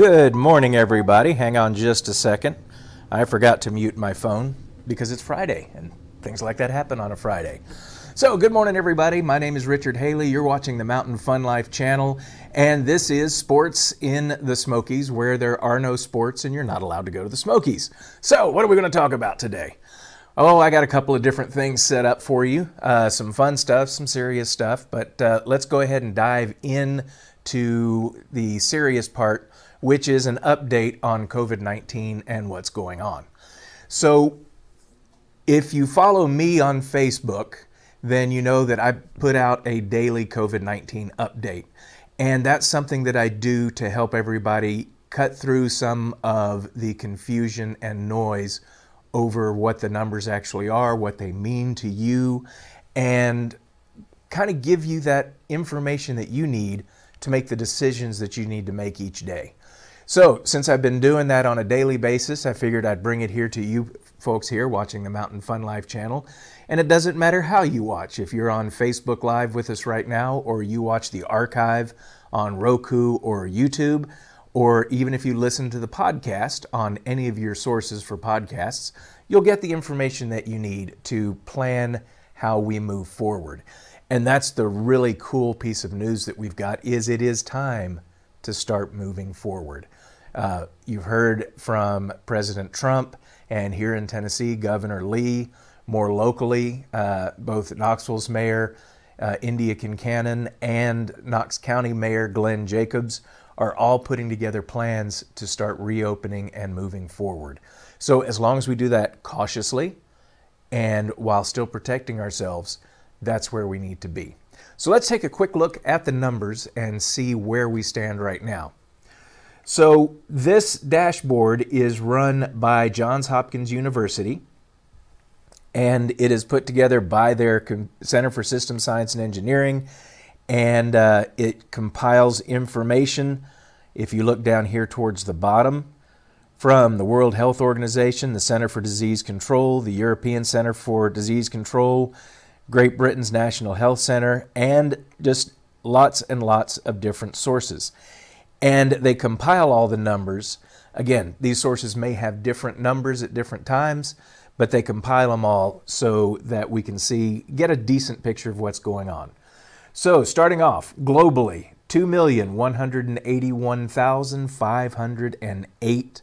Good morning, everybody. Hang on just a second. I forgot to mute my phone because it's Friday and things like that happen on a Friday. So good morning, everybody. My name is Richard Haley. You're watching the Mountain Fun Life Channel, and this is Sports in the Smokies, where there are no sports and you're not allowed to go to the Smokies. So what are we going to talk about today? Oh, I got a couple of different things set up for you. Some fun stuff, some serious stuff, but let's go ahead and dive in to the serious part, which is an update on COVID-19 and what's going on. So if you follow me on Facebook, then you know that I put out a daily COVID-19 update. And that's something that I do to help everybody cut through some of the confusion and noise over what the numbers actually are, what they mean to you, and kind of give you that information that you need to make the decisions that you need to make each day. So since I've been doing that on a daily basis, I figured I'd bring it here to you folks here watching the Mountain Fun Life Channel. And it doesn't matter how you watch. If you're on Facebook Live with us right now, or you watch the archive on Roku or YouTube, or even if you listen to the podcast on any of your sources for podcasts, you'll get the information that you need to plan how we move forward. And that's the really cool piece of news that we've got, is it is time to start moving forward. You've heard from President Trump, and here in Tennessee, Governor Lee, more locally, both Knoxville's mayor, India Kincannon, and Knox County Mayor Glenn Jacobs are all putting together plans to start reopening and moving forward. So as long as we do that cautiously and while still protecting ourselves, that's where we need to be. So let's take a quick look at the numbers and see where we stand right now. So this dashboard is run by Johns Hopkins University, and it is put together by their Center for Systems Science and Engineering, and it compiles information, if you look down here towards the bottom, from the World Health Organization, the Center for Disease Control, the European Center for Disease Control, Great Britain's National Health Center, and just lots and lots of different sources. And they compile all the numbers. Again, these sources may have different numbers at different times, but they compile them all so that we can see, get a decent picture of what's going on. So starting off globally, 2,181,508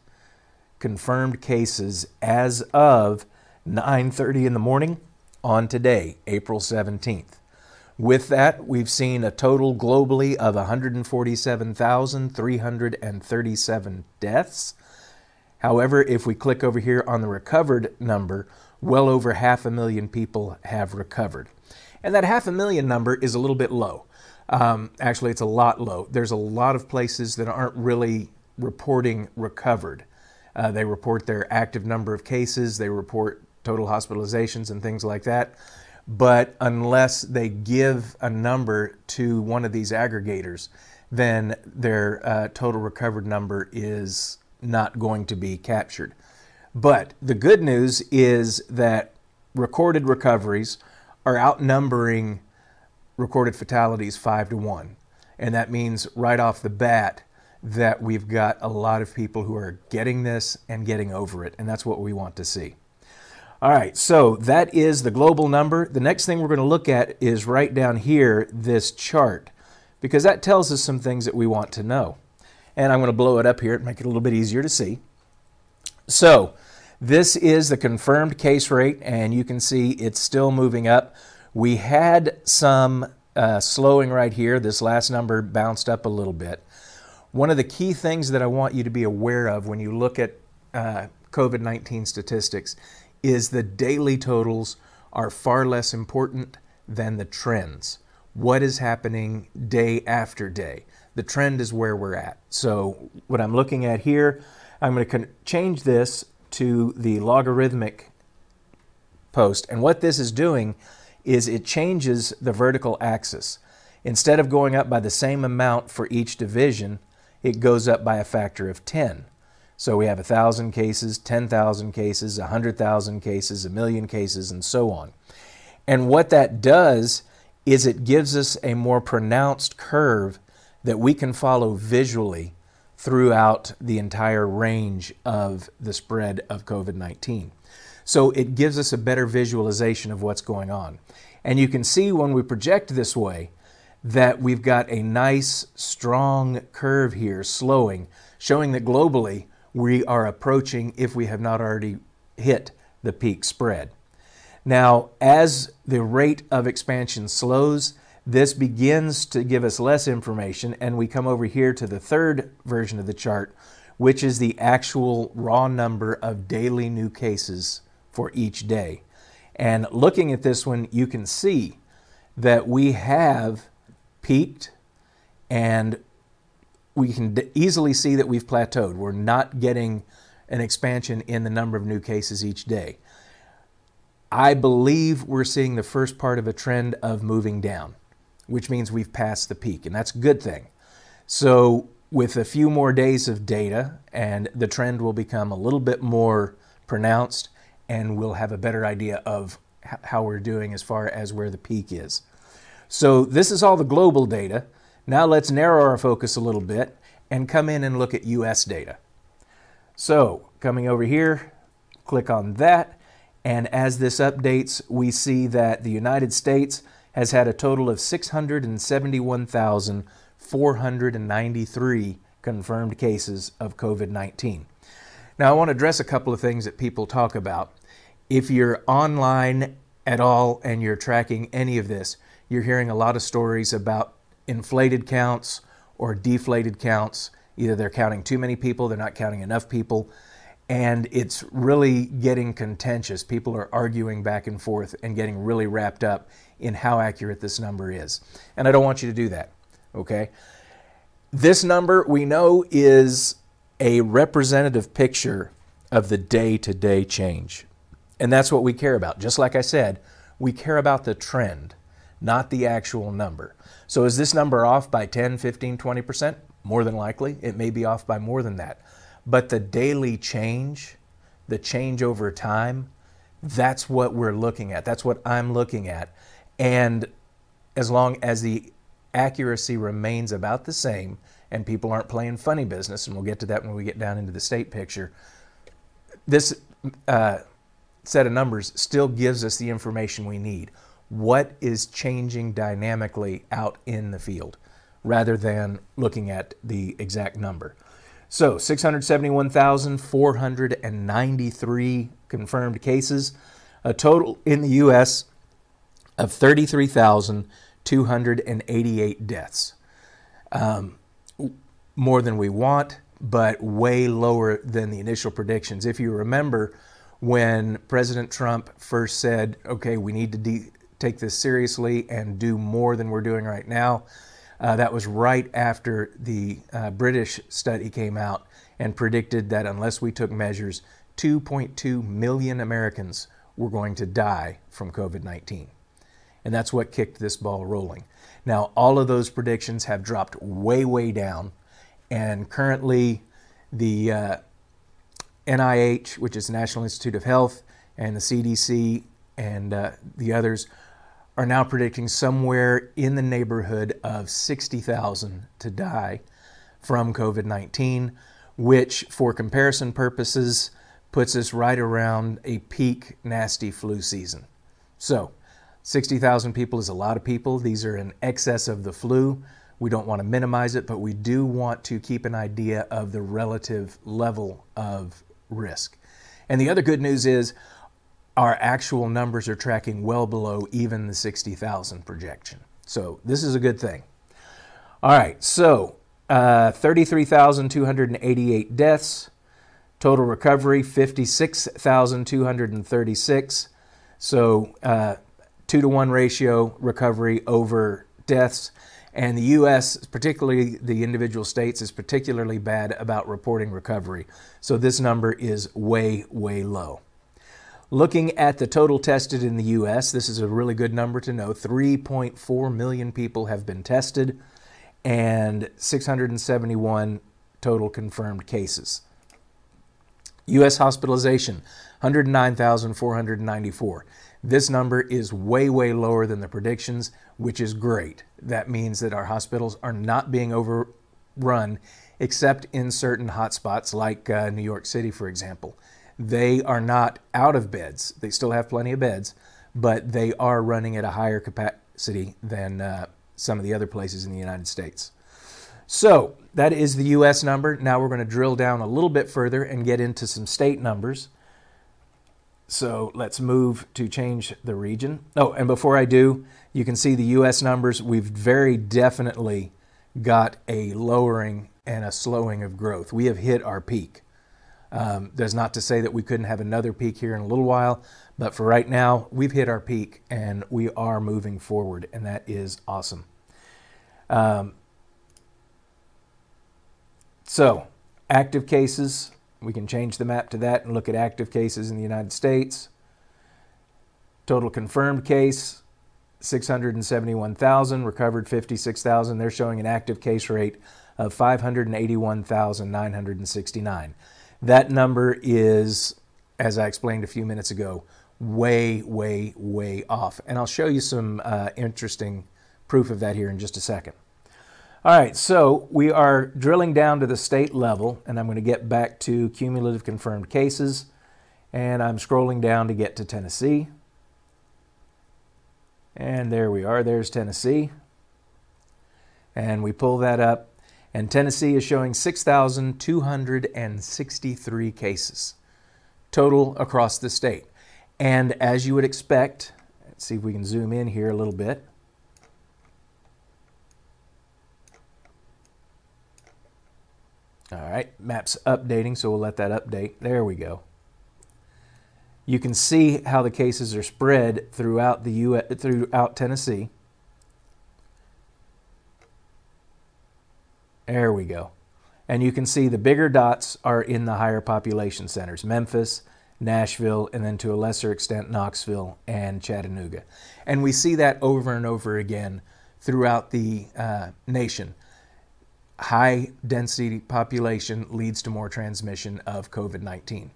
confirmed cases as of 9:30 in the morning on today, April 17th. With that, we've seen a total globally of 147,337 deaths. However, if we click over here on the recovered number, well over 500,000 people have recovered. And that 500,000 number is a little bit low. Actually, it's a lot low. There's a lot of places that aren't really reporting recovered. They report their active number of cases, they report total hospitalizations and things like that. But unless they give a number to one of these aggregators, then their total recovered number is not going to be captured. But the good news is that recorded recoveries are outnumbering recorded fatalities 5-1. And that means right off the bat that we've got a lot of people who are getting this and getting over it. And that's what we want to see. All right, so that is the global number. The next thing we're going to look at is right down here, this chart, because that tells us some things that we want to know. And I'm going to blow it up here to make it a little bit easier to see. So this is the confirmed case rate, and you can see it's still moving up. We had some slowing right here. This last number bounced up a little bit. One of the key things that I want you to be aware of when you look at COVID-19 statistics is the daily totals are far less important than the trends. What is happening day after day? The trend is where we're at. So what I'm looking at here, I'm going to change this to the logarithmic post. And what this is doing is it changes the vertical axis. Instead of going up by the same amount for each division, it goes up by a factor of 10. So we have 1,000 cases, 10,000 cases, 100,000 cases, 1,000,000 cases, and so on. And what that does is it gives us a more pronounced curve that we can follow visually throughout the entire range of the spread of COVID-19. So it gives us a better visualization of what's going on. And you can see when we project this way that we've got a nice strong curve here slowing, showing that globally we are approaching, if we have not already hit, the peak spread. Now, as the rate of expansion slows, this begins to give us less information, and we come over here to the third version of the chart, which is the actual raw number of daily new cases for each day. And looking at this one, you can see that we have peaked, and we can easily see that we've plateaued. We're not getting an expansion in the number of new cases each day. I believe we're seeing the first part of a trend of moving down, which means we've passed the peak, and that's a good thing. So with a few more days of data, and the trend will become a little bit more pronounced, and we'll have a better idea of how we're doing as far as where the peak is. So this is all the global data. Now let's narrow our focus a little bit and come in and look at US data. So coming over here, click on that, and as this updates, we see that the United States has had a total of 671,493 confirmed cases of COVID-19. Now I want to address a couple of things that people talk about. If you're online at all and you're tracking any of this, you're hearing a lot of stories about inflated counts or deflated counts. Either they're counting too many people, they're not counting enough people, and it's really getting contentious. People are arguing back and forth and getting really wrapped up in how accurate this number is. And I don't want you to do that, okay? This number we know is a representative picture of the day-to-day change. And that's what we care about. Just like I said, we care about the trend, not the actual number. So is this number off by 10, 15, 20%? More than likely. It may be off by more than that. But the daily change, the change over time, that's what we're looking at. That's what I'm looking at. And as long as the accuracy remains about the same and people aren't playing funny business, and we'll get to that when we get down into the state picture, this set of numbers still gives us the information we need. What is changing dynamically out in the field rather than looking at the exact number. So 671,493 confirmed cases, a total in the U.S. of 33,288 deaths. More than we want, but way lower than the initial predictions. If you remember, when President Trump first said, okay, we need to take this seriously and do more than we're doing right now, that was right after the British study came out and predicted that unless we took measures, 2.2 million Americans were going to die from COVID-19. And that's what kicked this ball rolling. Now, all of those predictions have dropped way, way down. And currently, the NIH, which is the National Institute of Health, and the CDC and the others are now predicting somewhere in the neighborhood of 60,000 to die from COVID-19, which for comparison purposes puts us right around a peak nasty flu season. So 60,000 people is a lot of people. These are in excess of the flu. We don't want to minimize it, but we do want to keep an idea of the relative level of risk. And the other good news is our actual numbers are tracking well below even the 60,000 projection. So this is a good thing. All right, so 33,288 deaths, total recovery 56,236. So 2-to-1 ratio recovery over deaths. And the U.S., particularly the individual states, is particularly bad about reporting recovery. So this number is way, way low. Looking at the total tested in the U.S., this is a really good number to know. 3.4 million people have been tested and 671 total confirmed cases. U.S. hospitalization, 109,494. This number is way, way lower than the predictions, which is great. That means that our hospitals are not being overrun except in certain hotspots like New York City, for example. They are not out of beds. They still have plenty of beds, but they are running at a higher capacity than some of the other places in the United States. So that is the U.S. number. Now we're going to drill down a little bit further and get into some state numbers. So let's move to change the region. Oh, and before I do, you can see the U.S. numbers. We've very definitely got a lowering and a slowing of growth. We have hit our peak. That's not to say that we couldn't have another peak here in a little while, but for right now, we've hit our peak and we are moving forward, and that is awesome. So active cases, we can change the map to that and look at active cases in the United States. Total confirmed case, 671,000, recovered 56,000. They're showing an active case rate of 581,969. That number is, as I explained a few minutes ago, way, way, way off. And I'll show you some interesting proof of that here in just a second. All right, so we are drilling down to the state level, and I'm going to get back to cumulative confirmed cases, and I'm scrolling down to get to Tennessee. And there we are, there's Tennessee. And we pull that up. And Tennessee is showing 6,263 cases total across the state. And as you would expect, let's see if we can zoom in here a little bit. All right, map's updating, so we'll let that update. There we go. You can see how the cases are spread throughout the U.S., throughout Tennessee. There we go. And you can see the bigger dots are in the higher population centers, Memphis, Nashville, and then to a lesser extent, Knoxville and Chattanooga. And we see that over and over again throughout the nation. High density population leads to more transmission of COVID-19.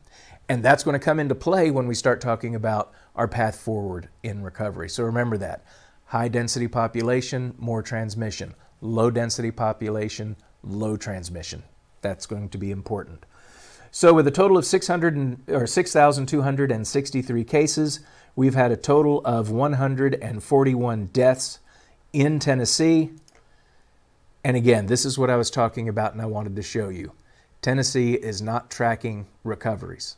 And that's going to come into play when we start talking about our path forward in recovery. So remember that. High density population, more transmission. Low density population, low transmission. That's going to be important. So with a total of 6,263 cases, we've had a total of 141 deaths in Tennessee. And again, this is what I was talking about and I wanted to show you. Tennessee is not tracking recoveries.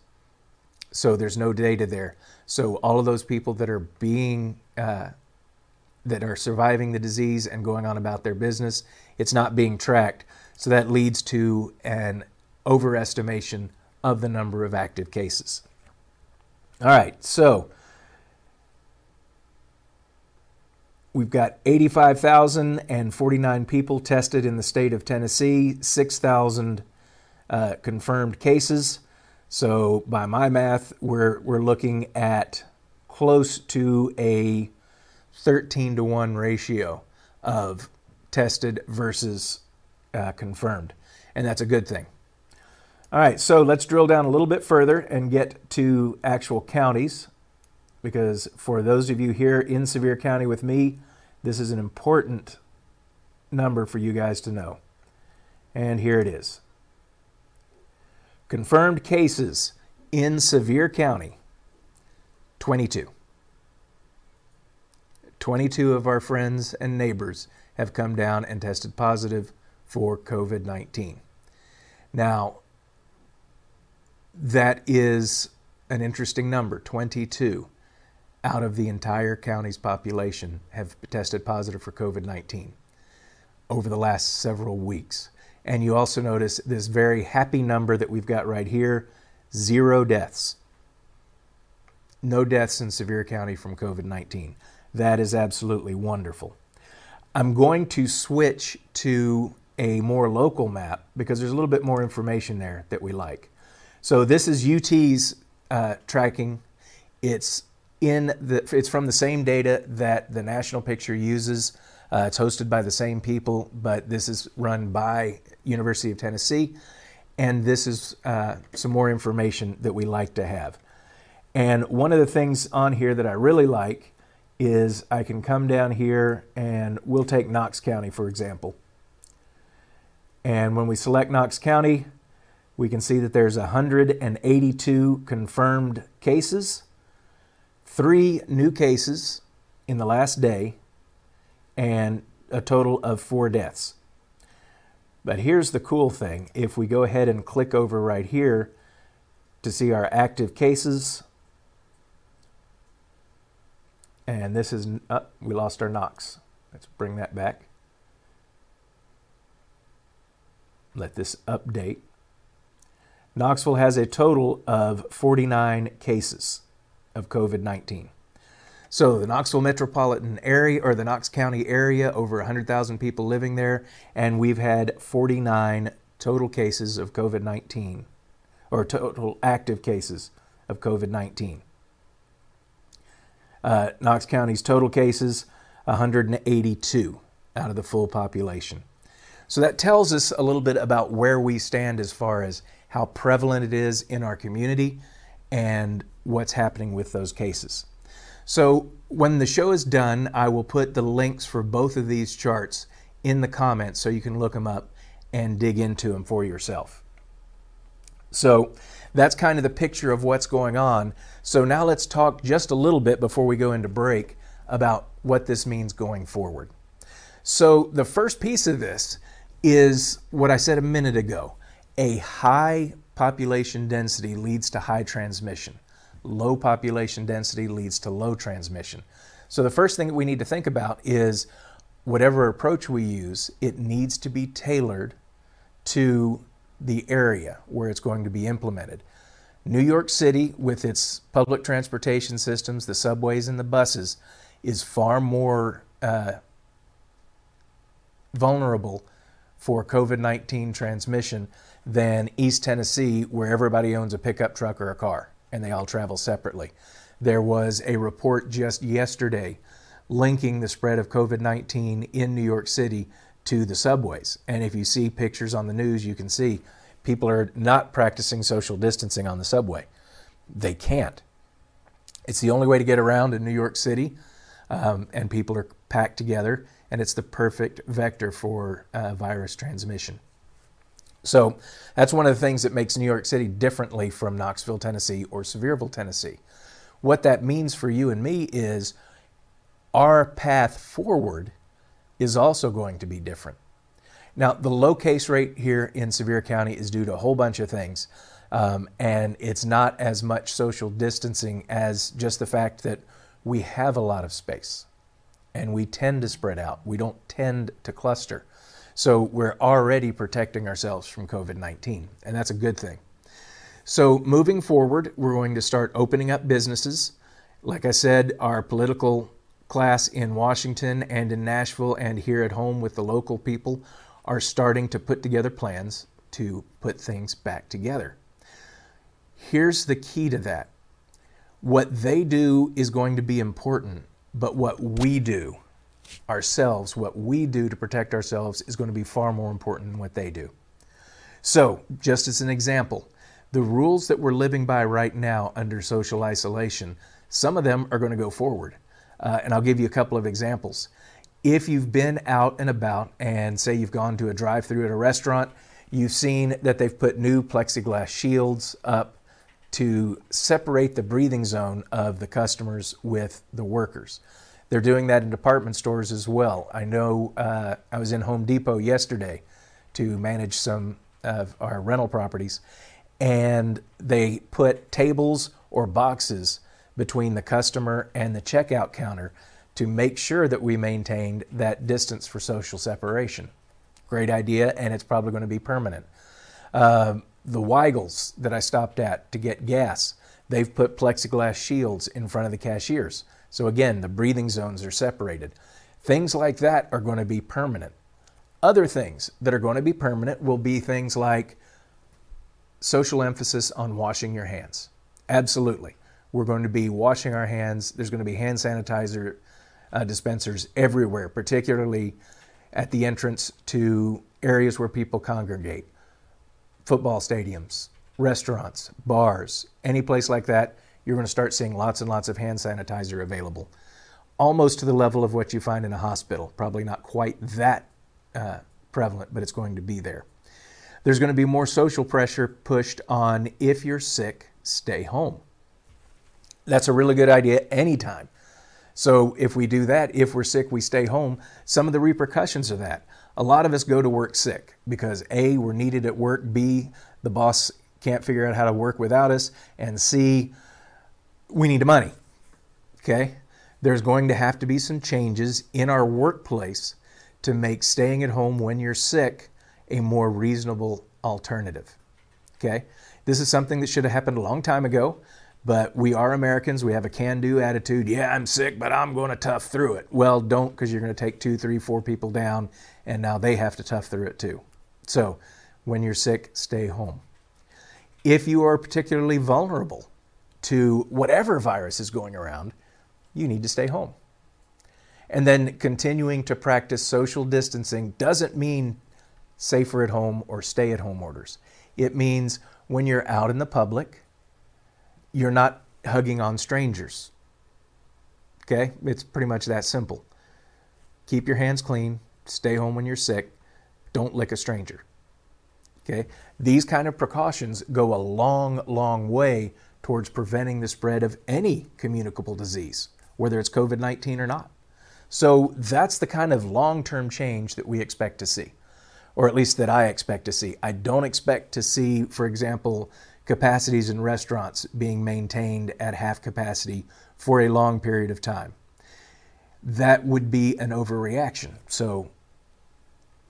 So there's no data there. So all of those people that are being that are surviving the disease and going on about their business, it's not being tracked. So that leads to an overestimation of the number of active cases. All right, so we've got 85,049 people tested in the state of Tennessee, 6,000 confirmed cases. So by my math, we're looking at close to a 13-to-1 ratio of tested versus confirmed. And that's a good thing. All right, so let's drill down a little bit further and get to actual counties, because for those of you here in Sevier County with me, this is an important number for you guys to know. And here it is. Confirmed cases in Sevier County, 22. 22 of our friends and neighbors have come down and tested positive for COVID-19. Now, that is an interesting number. 22 out of the entire county's population have tested positive for COVID-19 over the last several weeks. And you also notice this very happy number that we've got right here, 0 deaths. No deaths in Sevier County from COVID-19. That is absolutely wonderful. I'm going to switch to a more local map because there's a little bit more information there that we like. So this is UT's tracking. It's from the same data that the national picture uses. It's hosted by the same people, but this is run by University of Tennessee. And this is some more information that we like to have. And one of the things on here that I really like is I can come down here and we'll take Knox County, for example. And when we select Knox County, we can see that there's 182 confirmed cases, 3 new cases in the last day, and a total of 4 deaths. But here's the cool thing. If we go ahead and click over right here to see our active cases, and this is, we lost our Knox. Let's bring that back. Let this update. Knoxville has a total of 49 cases of COVID-19. So the Knoxville metropolitan area, or the Knox County area, over 100,000 people living there, and we've had 49 total cases of COVID-19, or total active cases of COVID-19. Knox County's total cases, 182 out of the full population. So that tells us a little bit about where we stand as far as how prevalent it is in our community and what's happening with those cases. So when the show is done, I will put the links for both of these charts in the comments so you can look them up and dig into them for yourself. So that's kind of the picture of what's going on. So now let's talk just a little bit before we go into break about what this means going forward. So the first piece of this is what I said a minute ago. A high population density leads to high transmission. Low population density leads to low transmission. So the first thing that we need to think about is whatever approach we use, it needs to be tailored to the area where it's going to be implemented. New York City, with its public transportation systems, the subways and the buses, is far more vulnerable for COVID-19 transmission than East Tennessee, where everybody owns a pickup truck or a car and they all travel separately. There was a report just yesterday linking the spread of COVID-19 in New York City to the subways. And if you see pictures on the news, you can see people are not practicing social distancing on the subway. They can't. It's the only way to get around in New York City, and people are packed together, and it's the perfect vector for virus transmission. So that's one of the things that makes New York City differently from Knoxville, Tennessee, or Sevierville, Tennessee. What that means for you and me is our path forward is also going to be different. Now, the low case rate here in Sevier County is due to a whole bunch of things, and it's not as much social distancing as just the fact that we have a lot of space, and we tend to spread out. We don't tend to cluster. So we're already protecting ourselves from COVID-19, and that's a good thing. So moving forward, we're going to start opening up businesses. Like I said, our political class in Washington and in Nashville and here at home with the local people are starting to put together plans to put things back together. Here's the key to that. What they do is going to be important, but what we do ourselves, what we do to protect ourselves is going to be far more important than what they do. So, just as an example, the rules that we're living by right now under social isolation, some of them are going to go forward. And I'll give you a couple of examples. If you've been out and about and say you've gone to a drive-thru at a restaurant, you've seen that they've put new plexiglass shields up to separate the breathing zone of the customers with the workers. They're doing that in department stores as well. I know I was in Home Depot yesterday to manage some of our rental properties, and they put tables or boxes between the customer and the checkout counter to make sure that we maintained that distance for social separation. Great idea, and it's probably going to be permanent. The Weigels that I stopped at to get gas, they've put plexiglass shields in front of the cashiers. So again, the breathing zones are separated. Things like that are going to be permanent. Other things that are going to be permanent will be things like social emphasis on washing your hands. Absolutely. We're going to be washing our hands. There's going to be hand sanitizer dispensers everywhere, particularly at the entrance to areas where people congregate. Football stadiums, restaurants, bars, any place like that, you're going to start seeing lots and lots of hand sanitizer available. Almost to the level of what you find in a hospital. Probably not quite that prevalent, but it's going to be there. There's going to be more social pressure pushed on if you're sick, stay home. That's a really good idea anytime. So if we do that, if we're sick, we stay home. Some of the repercussions of that. A lot of us go to work sick because A, we're needed at work, B, the boss can't figure out how to work without us, and C, we need the money, okay? There's going to have to be some changes in our workplace to make staying at home when you're sick a more reasonable alternative, okay? This is something that should have happened a long time ago, but we are Americans. We have a can-do attitude. Yeah, I'm sick, but I'm going to tough through it. Well, don't, because you're going to take 2, 3, 4 people down, and now they have to tough through it too. So when you're sick, stay home. If you are particularly vulnerable to whatever virus is going around, you need to stay home. And then continuing to practice social distancing doesn't mean safer at home or stay-at-home orders. It means when you're out in the public, you're not hugging on strangers, okay? It's pretty much that simple. Keep your hands clean, stay home when you're sick, don't lick a stranger, okay? These kind of precautions go a long, long way towards preventing the spread of any communicable disease, whether it's COVID-19 or not. So that's the kind of long-term change that we expect to see, or at least that I expect to see. I don't expect to see, for example, capacities in restaurants being maintained at half capacity for a long period of time. That would be an overreaction. So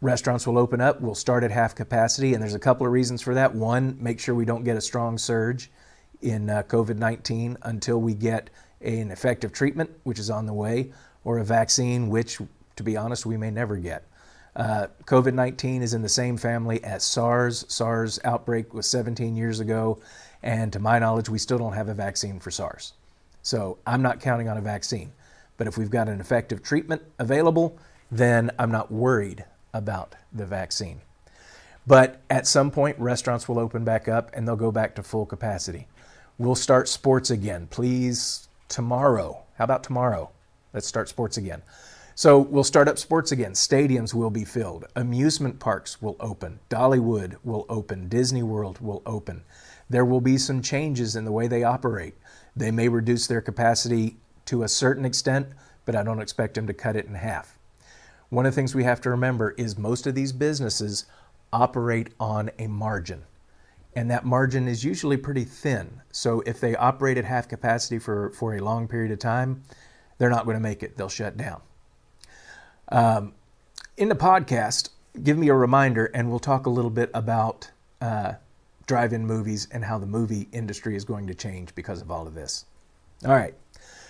restaurants will open up, we'll start at half capacity, and there's a couple of reasons for that. One, make sure we don't get a strong surge in COVID-19 until we get an effective treatment, which is on the way, or a vaccine, which, to be honest, we may never get. COVID-19 is in the same family as SARS. SARS outbreak was 17 years ago, and to my knowledge, we still don't have a vaccine for SARS. So I'm not counting on a vaccine. But if we've got an effective treatment available, then I'm not worried about the vaccine. But at some point, restaurants will open back up, and they'll go back to full capacity. We'll start sports again, please, tomorrow. How about tomorrow? Let's start sports again. So we'll start up sports again. Stadiums will be filled. Amusement parks will open. Dollywood will open. Disney World will open. There will be some changes in the way they operate. They may reduce their capacity to a certain extent, but I don't expect them to cut it in half. One of the things we have to remember is most of these businesses operate on a margin, and that margin is usually pretty thin. So if they operate at half capacity for a long period of time, they're not going to make it. They'll shut down. In the podcast, give me a reminder and we'll talk a little bit about drive-in movies and how the movie industry is going to change because of all of this. All right,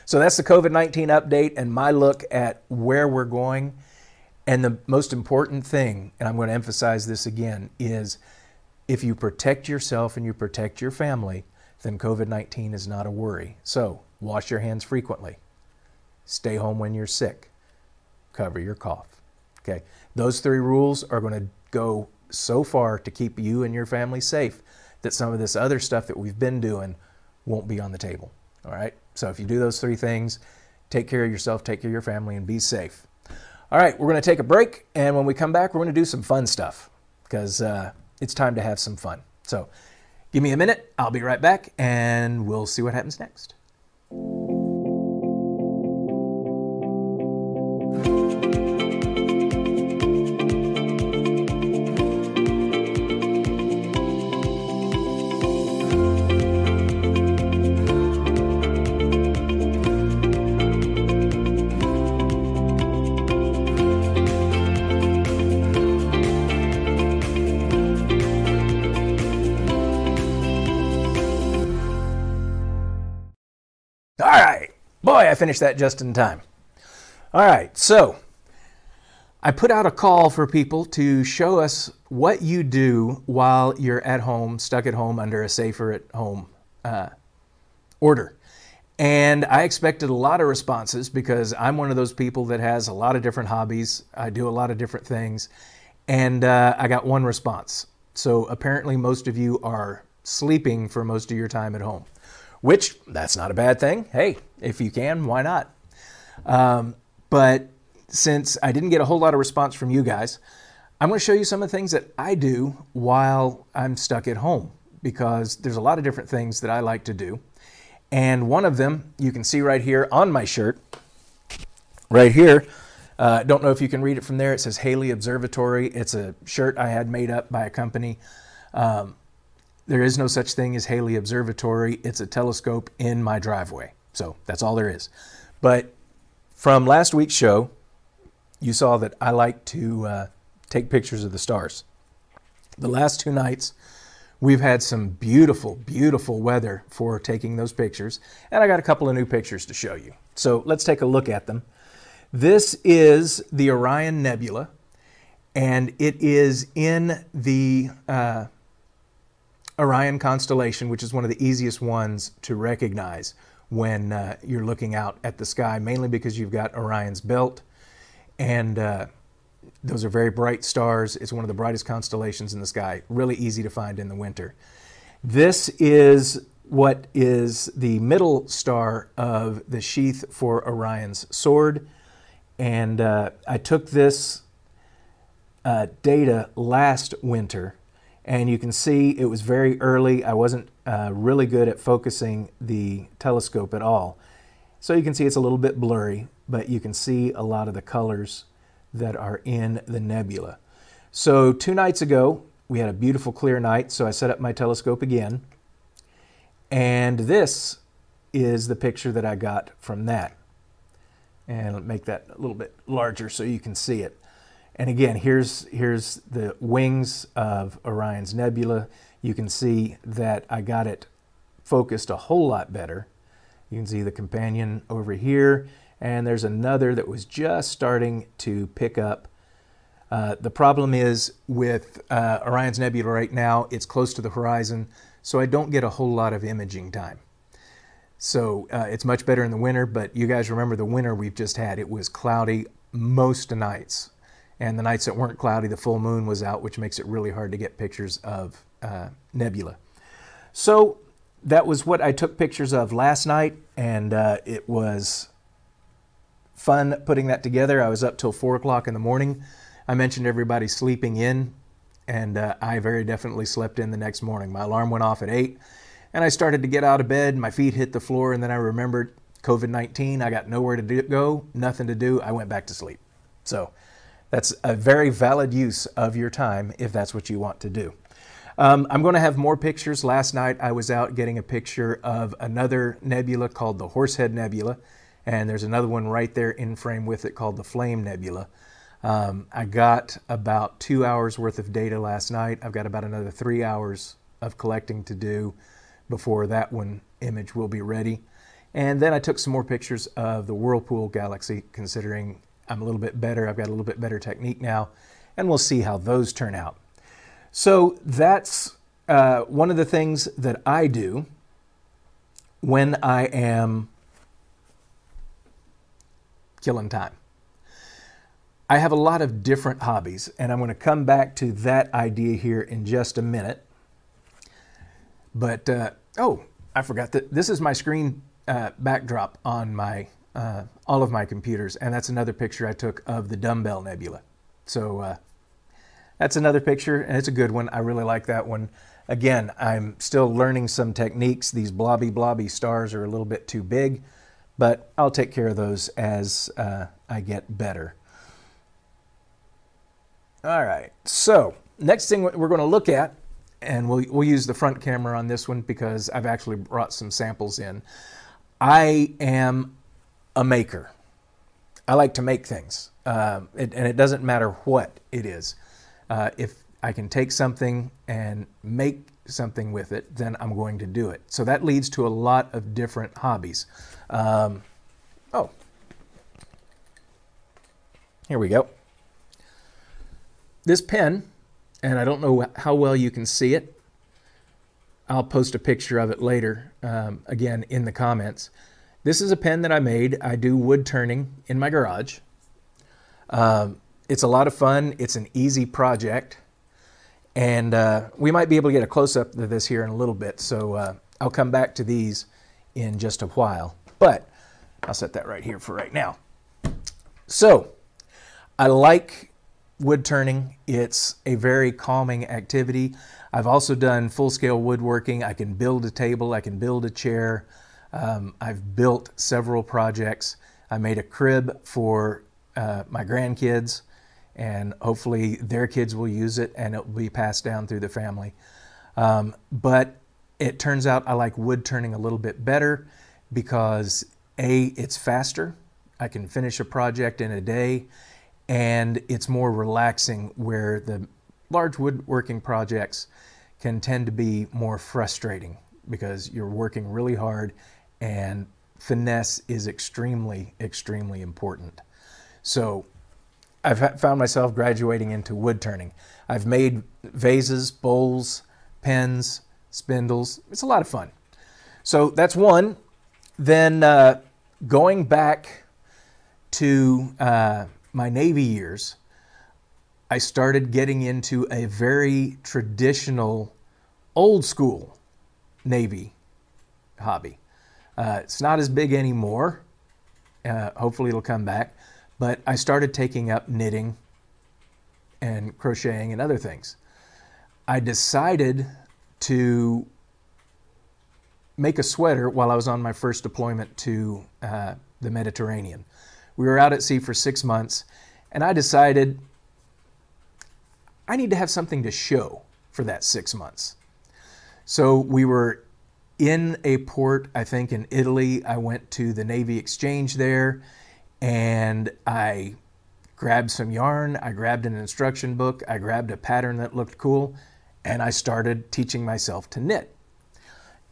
so that's the COVID-19 update and my look at where we're going. And the most important thing, and I'm going to emphasize this again, is if you protect yourself and you protect your family, then COVID-19 is not a worry. So wash your hands frequently. Stay home when you're sick. Cover your cough, okay? Those three rules are going to go so far to keep you and your family safe that some of this other stuff that we've been doing won't be on the table, all right? So if you do those three things, take care of yourself, take care of your family, and be safe. All right, we're going to take a break, and when we come back, we're going to do some fun stuff because it's time to have some fun. So give me a minute, I'll be right back, and we'll see what happens next. I finished that just in time. All right, so I put out a call for people to show us what you do while you're at home, stuck at home under a safer at home order. And I expected a lot of responses because I'm one of those people that has a lot of different hobbies. I do a lot of different things. And I got one response. So apparently most of you are sleeping for most of your time at home. Which, that's not a bad thing. Hey, if you can, why not? But since I didn't get a whole lot of response from you guys, I'm going to show you some of the things that I do while I'm stuck at home, because there's a lot of different things that I like to do. And one of them you can see right here on my shirt, right here. Don't know if you can read it from there. It says Haley Observatory. It's a shirt I had made up by a company. There is no such thing as Haley Observatory. It's a telescope in my driveway. So that's all there is. But from last week's show, you saw that I like to take pictures of the stars. The last two nights, we've had some beautiful, beautiful weather for taking those pictures. And I got a couple of new pictures to show you. So let's take a look at them. This is the Orion Nebula, and it is in the Orion constellation, which is one of the easiest ones to recognize when you're looking out at the sky, mainly because you've got Orion's belt, and those are very bright stars. It's one of the brightest constellations in the sky, really easy to find in the winter. This is what is the middle star of the sheath for Orion's sword. And I took this data last winter, and you can see it was very early. I wasn't really good at focusing the telescope at all. So you can see it's a little bit blurry, but you can see a lot of the colors that are in the nebula. So two nights ago, we had a beautiful clear night, so I set up my telescope again. And this is the picture that I got from that. And make that a little bit larger so you can see it. And again, here's the wings of Orion's Nebula. You can see that I got it focused a whole lot better. You can see the companion over here, and there's another that was just starting to pick up. The problem is with Orion's Nebula right now, it's close to the horizon, so I don't get a whole lot of imaging time. So it's much better in the winter, but you guys remember the winter we've just had. It was cloudy most nights. And the nights that weren't cloudy, the full moon was out, which makes it really hard to get pictures of nebula. So that was what I took pictures of last night, and it was fun putting that together. I was up till 4 o'clock in the morning. I mentioned everybody sleeping in, and I very definitely slept in the next morning. My alarm went off at 8, and I started to get out of bed. My feet hit the floor, and then I remembered COVID-19. I got nowhere to go, nothing to do. I went back to sleep. So that's a very valid use of your time if that's what you want to do. I'm going to have more pictures. Last night I was out getting a picture of another nebula called the Horsehead Nebula, and there's another one right there in frame with it called the Flame Nebula. I got about 2 hours worth of data last night. I've got about another 3 hours of collecting to do before that one image will be ready. And then I took some more pictures of the Whirlpool Galaxy, considering I'm a little bit better. I've got a little bit better technique now, and we'll see how those turn out. So that's one of the things that I do when I am killing time. I have a lot of different hobbies, and I'm going to come back to that idea here in just a minute. But, oh, I forgot that this is my screen backdrop on my all of my computers, and that's another picture I took of the Dumbbell Nebula. So that's another picture, and it's a good one. I really like that one. Again, I'm still learning some techniques. These blobby stars are a little bit too big, but I'll take care of those as I get better. All right, so next thing we're going to look at, and we'll use the front camera on this one because I've actually brought some samples in. I am a maker. I like to make things, and it doesn't matter what it is. If I can take something and make something with it, then I'm going to do it. So that leads to a lot of different hobbies. Oh, here we go. This pen, and I don't know how well you can see it. I'll post a picture of it later, again, in the comments. This is a pen that I made. I do wood turning in my garage. It's a lot of fun. It's an easy project. And we might be able to get a close-up of this here in a little bit. So I'll come back to these in just a while. But I'll set that right here for right now. So I like wood turning. It's a very calming activity. I've also done full-scale woodworking. I can build a table. I can build a chair. I've built several projects. I made a crib for my grandkids, and hopefully their kids will use it and it will be passed down through the family. But it turns out I like wood turning a little bit better because A, it's faster. I can finish a project in a day, and it's more relaxing, where the large woodworking projects can tend to be more frustrating because you're working really hard, and finesse is extremely, extremely important. So I've found myself graduating into wood turning. I've made vases, bowls, pens, spindles. It's a lot of fun. So that's one. Then going back to my Navy years, I started getting into a very traditional, old school Navy hobby. It's not as big anymore. Hopefully it'll come back. But I started taking up knitting and crocheting and other things. I decided to make a sweater while I was on my first deployment to the Mediterranean. We were out at sea for 6 months, and I decided I need to have something to show for that 6 months. So we were in a port, I think in Italy. I went to the Navy Exchange there, and I grabbed some yarn, I grabbed an instruction book, I grabbed a pattern that looked cool, and I started teaching myself to knit.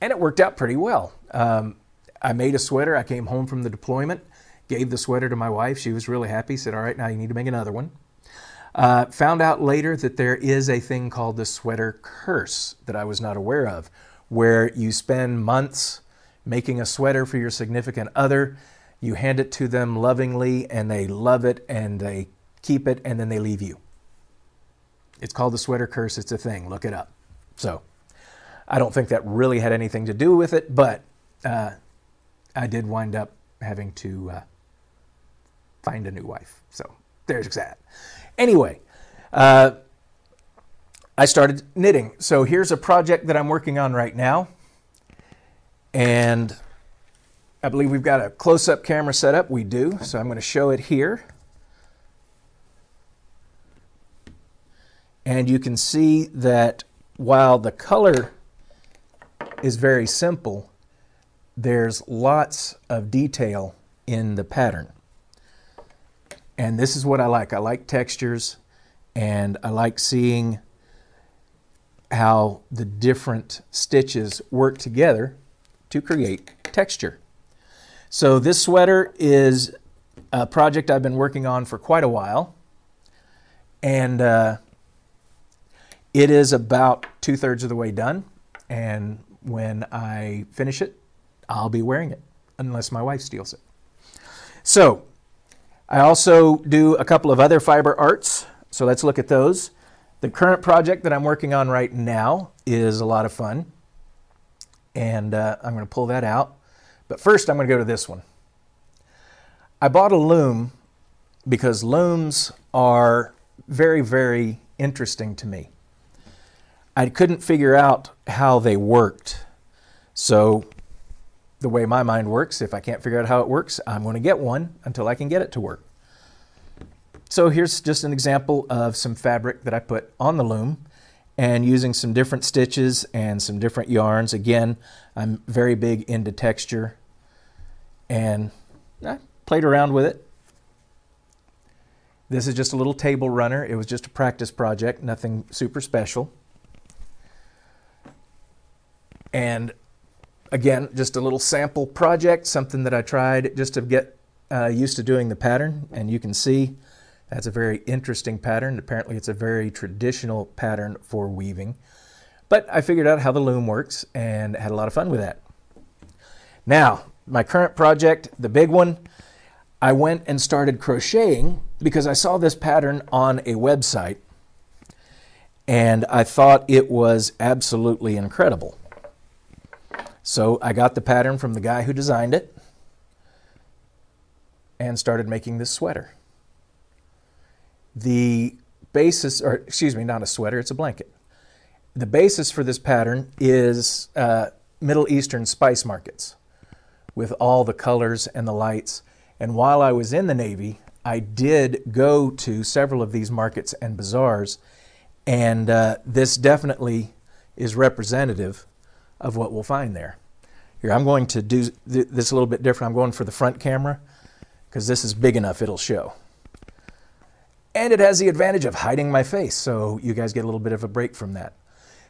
And it worked out pretty well. I made a sweater. I came home from the deployment, gave the sweater to my wife. She was really happy, said, all right, now you need to make another one. Found out later that there is a thing called the sweater curse that I was not aware of, where you spend months making a sweater for your significant other, you hand it to them lovingly, and they love it, and they keep it, and then they leave you. It's called the sweater curse. It's a thing. Look it up. So I don't think that really had anything to do with it, but I did wind up having to find a new wife. So there's that. Anyway, I started knitting. So here's a project that I'm working on right now. And I believe we've got a close-up camera set up. We do. So I'm going to show it here. And you can see that while the color is very simple, there's lots of detail in the pattern. And this is what I like. I like textures, and I like seeing how the different stitches work together to create texture. So this sweater is a project I've been working on for quite a while. And it is about 2/3 of the way done, and when I finish it, I'll be wearing it, unless my wife steals it. So I also do a couple of other fiber arts, so let's look at those. The current project that I'm working on right now is a lot of fun, and I'm going to pull that out. But first, I'm going to go to this one. I bought a loom because looms are very, very interesting to me. I couldn't figure out how they worked. So the way my mind works, if I can't figure out how it works, I'm going to get one until I can get it to work. So here's just an example of some fabric that I put on the loom, and using some different stitches and some different yarns. Again, I'm very big into texture, and I played around with it. This is just a little table runner. It was just a practice project, nothing super special. And again, just a little sample project, something that I tried just to get used to doing the pattern. And you can see that's a very interesting pattern. Apparently it's a very traditional pattern for weaving. But I figured out how the loom works and had a lot of fun with that. Now, my current project, the big one, I went and started crocheting because I saw this pattern on a website and I thought it was absolutely incredible. So I got the pattern from the guy who designed it and started making this sweater. The basis, or excuse me, not a sweater, it's a blanket. The basis for this pattern is Middle Eastern spice markets with all the colors and the lights. And while I was in the Navy, I did go to several of these markets and bazaars, and this definitely is representative of what we'll find there. Here, I'm going to do this a little bit different. I'm going for the front camera because this is big enough it'll show. And it has the advantage of hiding my face, so you guys get a little bit of a break from that.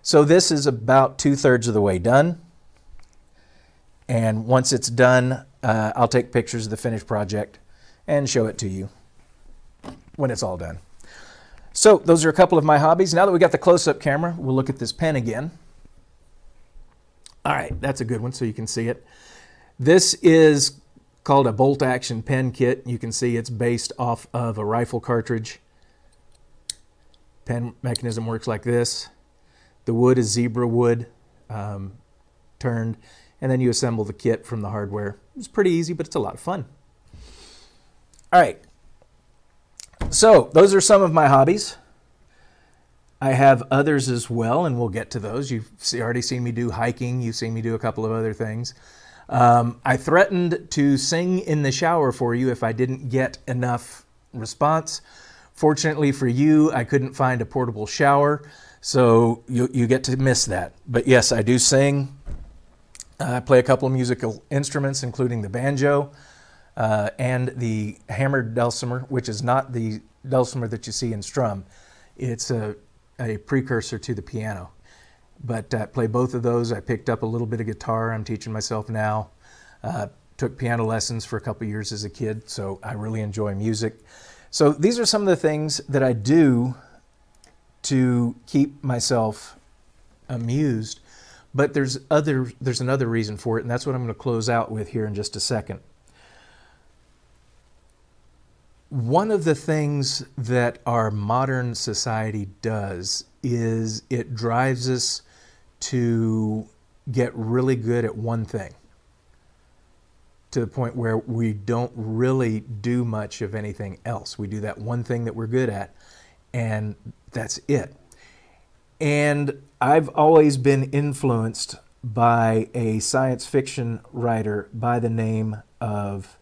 So this is about 2/3 of the way done. And once it's done, I'll take pictures of the finished project and show it to you when it's all done. So those are a couple of my hobbies. Now that we got the close-up camera, we'll look at this pen again. All right, that's a good one so you can see it. This is called a bolt-action pen kit. You can see it's based off of a rifle cartridge. Pen mechanism works like this. The wood is zebra wood, turned, and then you assemble the kit from the hardware. It's pretty easy, but it's a lot of fun. All right, so those are some of my hobbies. I have others as well, and we'll get to those. You've already seen me do hiking. You've seen me do a couple of other things. I threatened to sing in the shower for you if I didn't get enough response. Fortunately for you, I couldn't find a portable shower, so you get to miss that. But yes, I do sing. I play a couple of musical instruments, including the banjo and the hammered dulcimer, which is not the dulcimer that you see in strum. It's a precursor to the piano. But I play both of those. I picked up a little bit of guitar. I'm teaching myself now. Took piano lessons for a couple years as a kid, so I really enjoy music. So these are some of the things that I do to keep myself amused. But there's another reason for it, and that's what I'm going to close out with here in just a second. One of the things that our modern society does is it drives us to get really good at one thing to the point where we don't really do much of anything else. We do that one thing that we're good at, and that's it. And I've always been influenced by a science fiction writer by the name of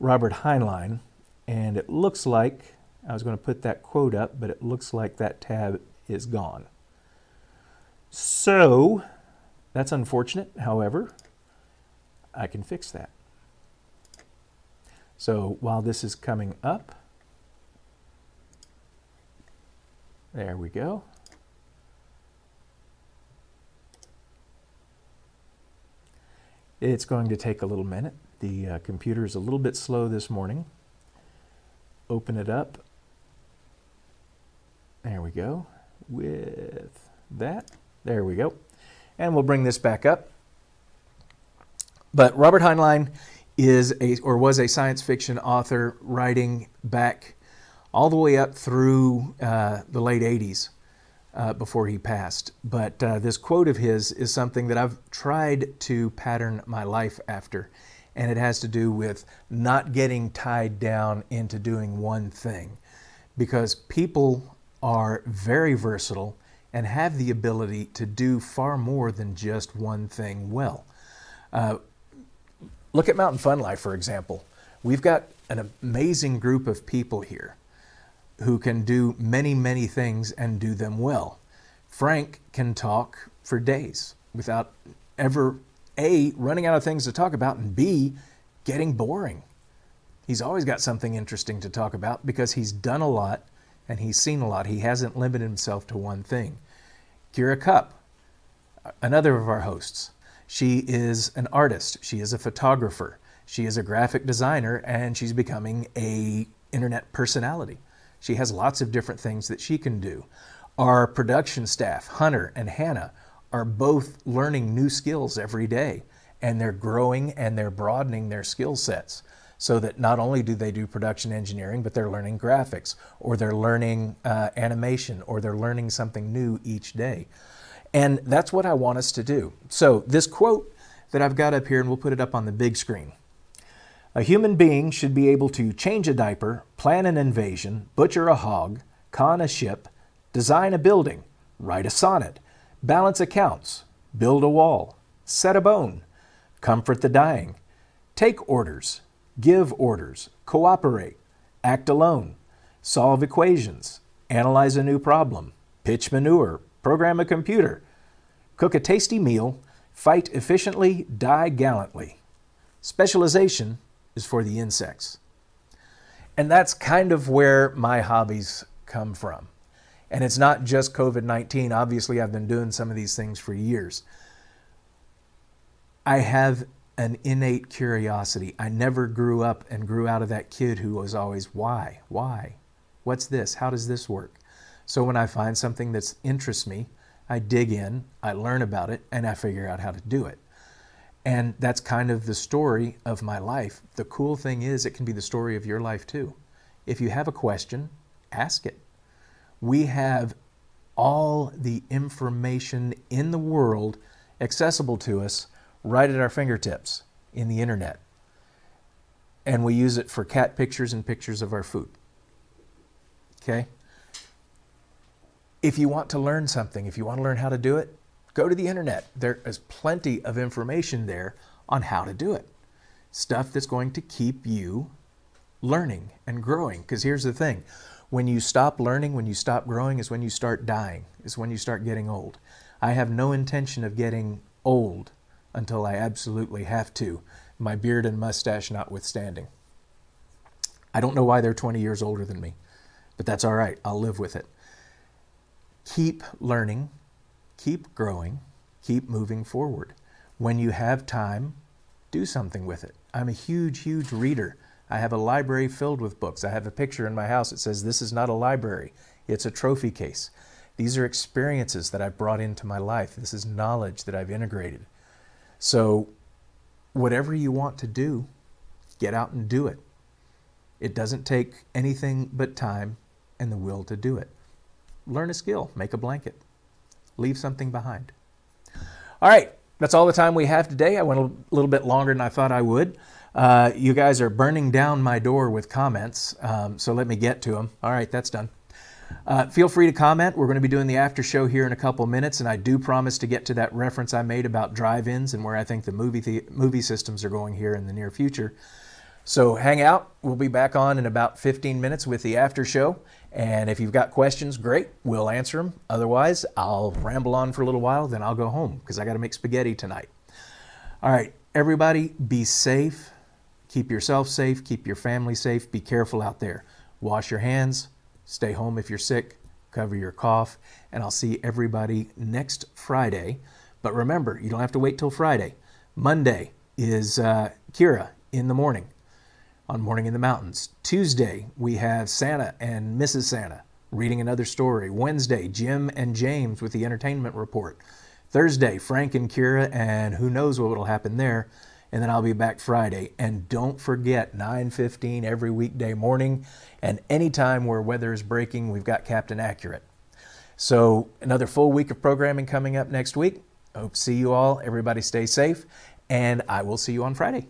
Robert Heinlein. And it looks like, I was going to put that quote up, but it looks like that tab is gone. So that's unfortunate. However, I can fix that. So while this is coming up, there we go. It's going to take a little minute. The computer is a little bit slow this morning. Open it up. There we go. With that. There we go. And we'll bring this back up. But Robert Heinlein was a science fiction author writing back all the way up through the late 80s before he passed. But this quote of his is something that I've tried to pattern my life after. And it has to do with not getting tied down into doing one thing, because people are very versatile and have the ability to do far more than just one thing well. Look at Mountain Fun Life, for example. We've got an amazing group of people here who can do many, many things and do them well. Frank can talk for days without ever A, running out of things to talk about, and B, getting boring. He's always got something interesting to talk about because he's done a lot and he's seen a lot. He hasn't limited himself to one thing. Kira Cupp, another of our hosts, she is an artist. She is a photographer. She is a graphic designer, and she's becoming an internet personality. She has lots of different things that she can do. Our production staff, Hunter and Hannah, are both learning new skills every day, and they're growing and they're broadening their skill sets so that not only do they do production engineering, but they're learning graphics, or they're learning animation, or they're learning something new each day. And that's what I want us to do. So this quote that I've got up here, and we'll put it up on the big screen. A human being should be able to change a diaper, plan an invasion, butcher a hog, con a ship, design a building, write a sonnet, balance accounts, build a wall, set a bone, comfort the dying, take orders, give orders, cooperate, act alone, solve equations, analyze a new problem, pitch manure, program a computer, cook a tasty meal, fight efficiently, die gallantly. Specialization is for the insects. And that's kind of where my hobbies come from. And it's not just COVID-19. Obviously, I've been doing some of these things for years. I have an innate curiosity. I never grew up and grew out of that kid who was always, why? What's this? How does this work? So when I find something that interests me, I dig in, I learn about it, and I figure out how to do it. And that's kind of the story of my life. The cool thing is it can be the story of your life too. If you have a question, ask it. We have all the information in the world accessible to us right at our fingertips in the internet. And we use it for cat pictures and pictures of our food. Okay? If you want to learn something, if you want to learn how to do it, go to the internet. There is plenty of information there on how to do it. Stuff that's going to keep you learning and growing. Because here's the thing. When you stop learning, when you stop growing, is when you start dying, is when you start getting old. I have no intention of getting old until I absolutely have to, my beard and mustache notwithstanding. I don't know why they're 20 years older than me, but that's all right. I'll live with it. Keep learning, keep growing, keep moving forward. When you have time, do something with it. I'm a huge, huge reader. I have a library filled with books. I have a picture in my house that says, this is not a library, it's a trophy case. These are experiences that I've brought into my life. This is knowledge that I've integrated. So whatever you want to do, get out and do it. It doesn't take anything but time and the will to do it. Learn a skill, make a blanket, leave something behind. All right, that's all the time we have today. I went a little bit longer than I thought I would. You guys are burning down my door with comments, so let me get to them. All right, that's done. Feel free to comment. We're going to be doing the after show here in a couple minutes, and I do promise to get to that reference I made about drive-ins and where I think the movie systems are going here in the near future. So hang out. We'll be back on in about 15 minutes with the after show. And if you've got questions, great, we'll answer them. Otherwise, I'll ramble on for a little while, then I'll go home because I got to make spaghetti tonight. All right, everybody, be safe. Keep yourself safe. Keep your family safe. Be careful out there. Wash your hands. Stay home if you're sick. Cover your cough. And I'll see everybody next Friday. But remember, you don't have to wait till Friday. Monday is Kira in the morning. On Morning in the Mountains. Tuesday, we have Santa and Mrs. Santa reading another story. Wednesday, Jim and James with the entertainment report. Thursday, Frank and Kira, and who knows what will happen there. And then I'll be back Friday. And don't forget, 9:15 every weekday morning. And anytime where weather is breaking, we've got Captain Accurate. So another full week of programming coming up next week. Hope to see you all. Everybody stay safe. And I will see you on Friday.